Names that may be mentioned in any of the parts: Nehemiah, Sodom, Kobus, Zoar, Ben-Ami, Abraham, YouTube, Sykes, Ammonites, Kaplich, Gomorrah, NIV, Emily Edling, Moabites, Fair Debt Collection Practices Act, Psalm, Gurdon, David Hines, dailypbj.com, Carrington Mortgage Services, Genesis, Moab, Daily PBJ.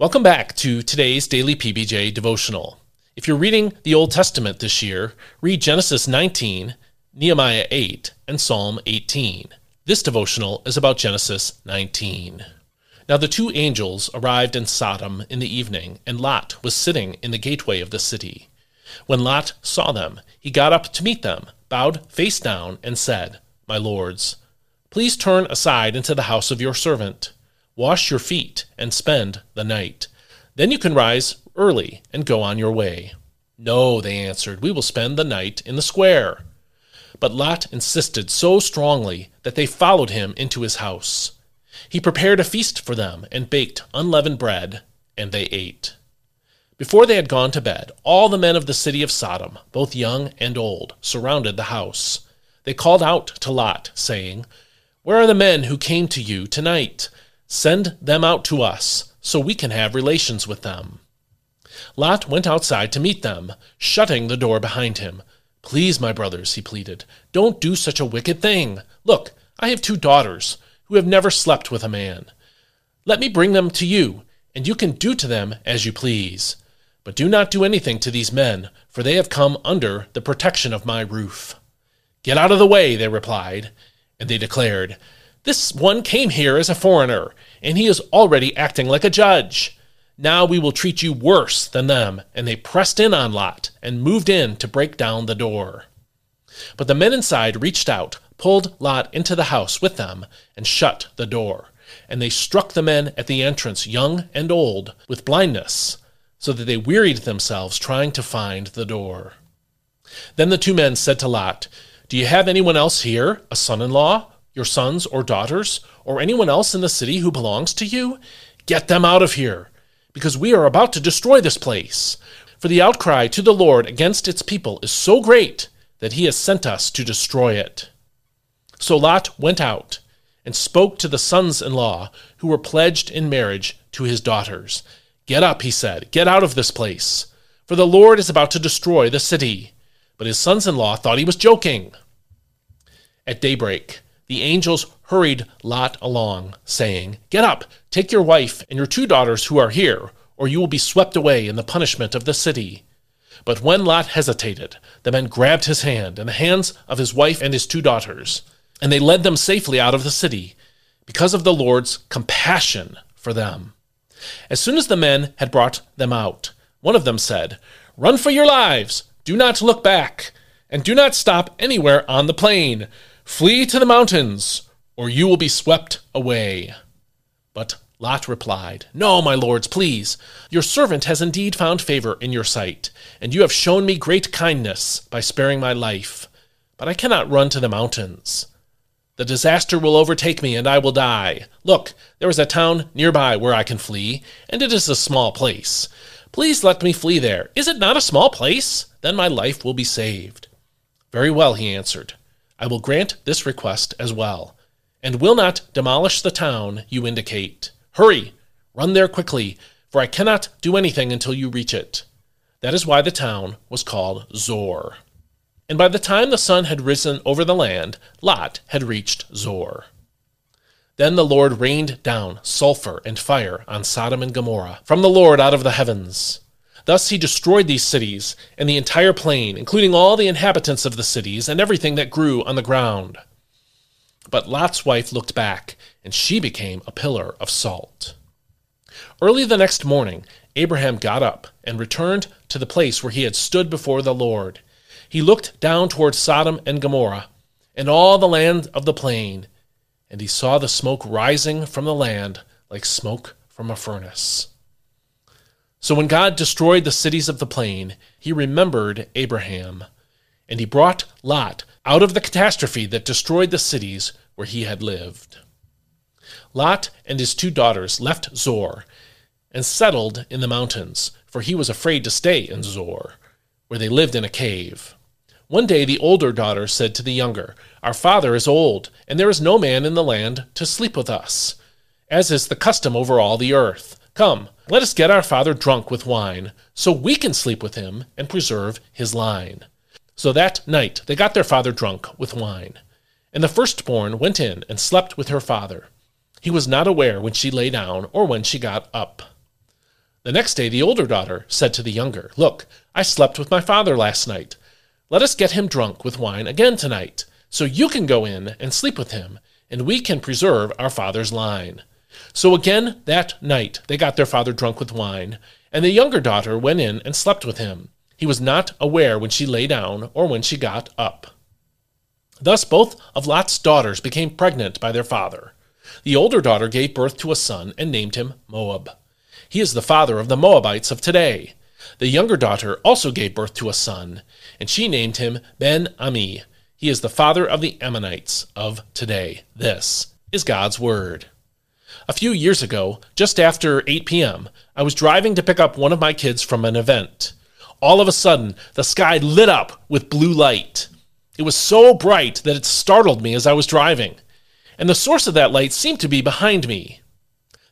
Welcome back to today's Daily PBJ devotional. If you're reading the Old Testament this year, read Genesis 19, Nehemiah 8, and Psalm 18. This devotional is about Genesis 19. Now the two angels arrived in Sodom in the evening, and Lot was sitting in the gateway of the city. When Lot saw them, he got up to meet them, bowed face down, and said, "My lords, please turn aside into the house of your servant. Wash your feet and spend the night. Then you can rise early and go on your way." "No," they answered, "we will spend the night in the square." But Lot insisted so strongly that they followed him into his house. He prepared a feast for them and baked unleavened bread, and they ate. Before they had gone to bed, all the men of the city of Sodom, both young and old, surrounded the house. They called out to Lot, saying, "Where are the men who came to you tonight? Send them out to us, so we can have relations with them." Lot went outside to meet them, shutting the door behind him. "Please, my brothers," he pleaded, "don't do such a wicked thing. Look, I have two daughters who have never slept with a man. Let me bring them to you, and you can do to them as you please. But do not do anything to these men, for they have come under the protection of my roof." "Get out of the way," they replied, and they declared, "This one came here as a foreigner, and he is already acting like a judge. Now we will treat you worse than them." And they pressed in on Lot and moved in to break down the door. But the men inside reached out, pulled Lot into the house with them, and shut the door. And they struck the men at the entrance, young and old, with blindness, so that they wearied themselves trying to find the door. Then the two men said to Lot, "Do you have anyone else here, a son-in-law, your sons or daughters, or anyone else in the city who belongs to you? Get them out of here, because we are about to destroy this place. For the outcry to the Lord against its people is so great that he has sent us to destroy it." So Lot went out and spoke to the sons-in-law who were pledged in marriage to his daughters. "Get up," he said, "get out of this place, for the Lord is about to destroy the city." But his sons-in-law thought he was joking. At daybreak, the angels hurried Lot along, saying, "Get up, take your wife and your two daughters who are here, or you will be swept away in the punishment of the city." But when Lot hesitated, the men grabbed his hand and the hands of his wife and his two daughters, and they led them safely out of the city because of the Lord's compassion for them. As soon as the men had brought them out, one of them said, "Run for your lives! Do not look back, and do not stop anywhere on the plain. Flee to the mountains, or you will be swept away." But Lot replied, "No, my lords, please. Your servant has indeed found favor in your sight, and you have shown me great kindness by sparing my life. But I cannot run to the mountains. The disaster will overtake me, and I will die. Look, there is a town nearby where I can flee, and it is a small place. Please let me flee there. Is it not a small place? Then my life will be saved." "Very well," he answered. "I will grant this request as well, and will not demolish the town you indicate. Hurry, run there quickly, for I cannot do anything until you reach it." That is why the town was called Zoar. And by the time the sun had risen over the land, Lot had reached Zoar. Then the Lord rained down sulfur and fire on Sodom and Gomorrah from the Lord out of the heavens. Thus he destroyed these cities and the entire plain, including all the inhabitants of the cities and everything that grew on the ground. But Lot's wife looked back, and she became a pillar of salt. Early the next morning, Abraham got up and returned to the place where he had stood before the Lord. He looked down toward Sodom and Gomorrah and all the land of the plain, and he saw the smoke rising from the land like smoke from a furnace. So when God destroyed the cities of the plain, he remembered Abraham, and he brought Lot out of the catastrophe that destroyed the cities where he had lived. Lot and his two daughters left Zoar and settled in the mountains, for he was afraid to stay in Zoar, where they lived in a cave. One day the older daughter said to the younger, "Our father is old, and there is no man in the land to sleep with us, as is the custom over all the earth. Come, let us get our father drunk with wine, so we can sleep with him and preserve his line." So that night they got their father drunk with wine. And the firstborn went in and slept with her father. He was not aware when she lay down or when she got up. The next day, the older daughter said to the younger, "Look, I slept with my father last night. Let us get him drunk with wine again tonight, so you can go in and sleep with him, and we can preserve our father's line." So again that night, they got their father drunk with wine, and the younger daughter went in and slept with him. He was not aware when she lay down or when she got up. Thus both of Lot's daughters became pregnant by their father. The older daughter gave birth to a son and named him Moab. He is the father of the Moabites of today. The younger daughter also gave birth to a son, and she named him Ben-Ami. He is the father of the Ammonites of today. This is God's Word. A few years ago, just after 8 p.m., I was driving to pick up one of my kids from an event. All of a sudden, the sky lit up with blue light. It was so bright that it startled me as I was driving, and the source of that light seemed to be behind me.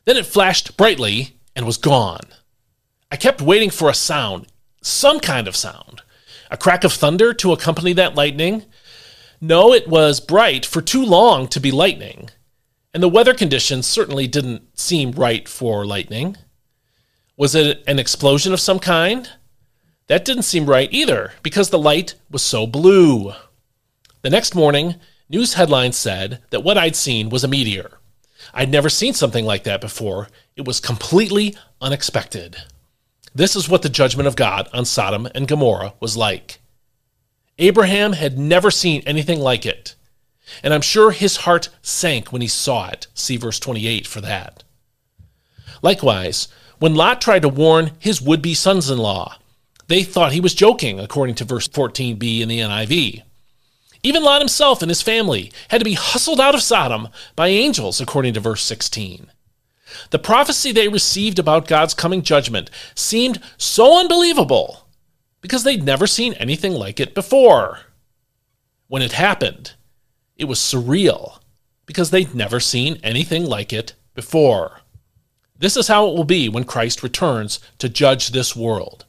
Then it flashed brightly and was gone. I kept waiting for a sound, some kind of sound, a crack of thunder to accompany that lightning. No, it was bright for too long to be lightning, and the weather conditions certainly didn't seem right for lightning. Was it an explosion of some kind? That didn't seem right either, because the light was so blue. The next morning, news headlines said that what I'd seen was a meteor. I'd never seen something like that before. It was completely unexpected. This is what the judgment of God on Sodom and Gomorrah was like. Abraham had never seen anything like it, and I'm sure his heart sank when he saw it. See verse 28 for that. Likewise, when Lot tried to warn his would-be sons-in-law, they thought he was joking, according to verse 14b in the NIV. Even Lot himself and his family had to be hustled out of Sodom by angels, according to verse 16. The prophecy they received about God's coming judgment seemed so unbelievable because they'd never seen anything like it before. When it happened, it was surreal because they'd never seen anything like it before. This is how it will be when Christ returns to judge this world.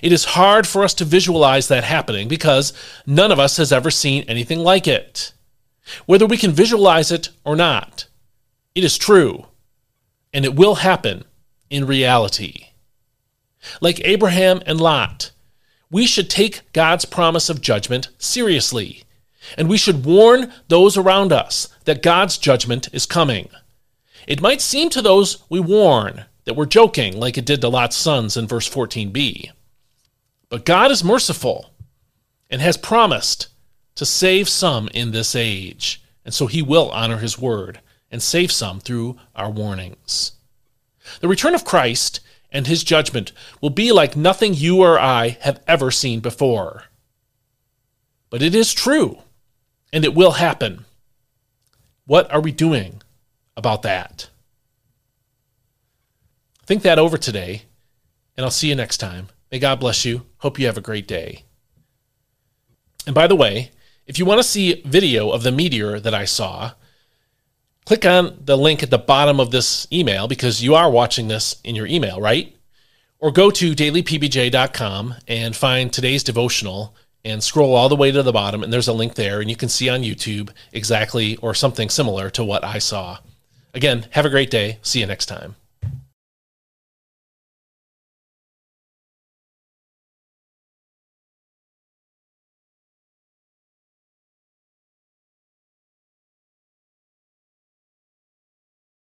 It is hard for us to visualize that happening because none of us has ever seen anything like it. Whether we can visualize it or not, it is true. And it will happen in reality. Like Abraham and Lot, we should take God's promise of judgment seriously, and we should warn those around us that God's judgment is coming. It might seem to those we warn that we're joking, like it did to Lot's sons in verse 14b. But God is merciful and has promised to save some in this age, and so he will honor his word and save some through our warnings. The return of Christ and his judgment will be like nothing you or I have ever seen before. But it is true, and it will happen. What are we doing about that? Think that over today, and I'll see you next time. May God bless you. Hope you have a great day. And by the way, if you want to see video of the meteor that I saw, click on the link at the bottom of this email, because you are watching this in your email, right? Or go to dailypbj.com and find today's devotional and scroll all the way to the bottom, and there's a link there, and you can see on YouTube exactly or something similar to what I saw. Again, have a great day. See you next time.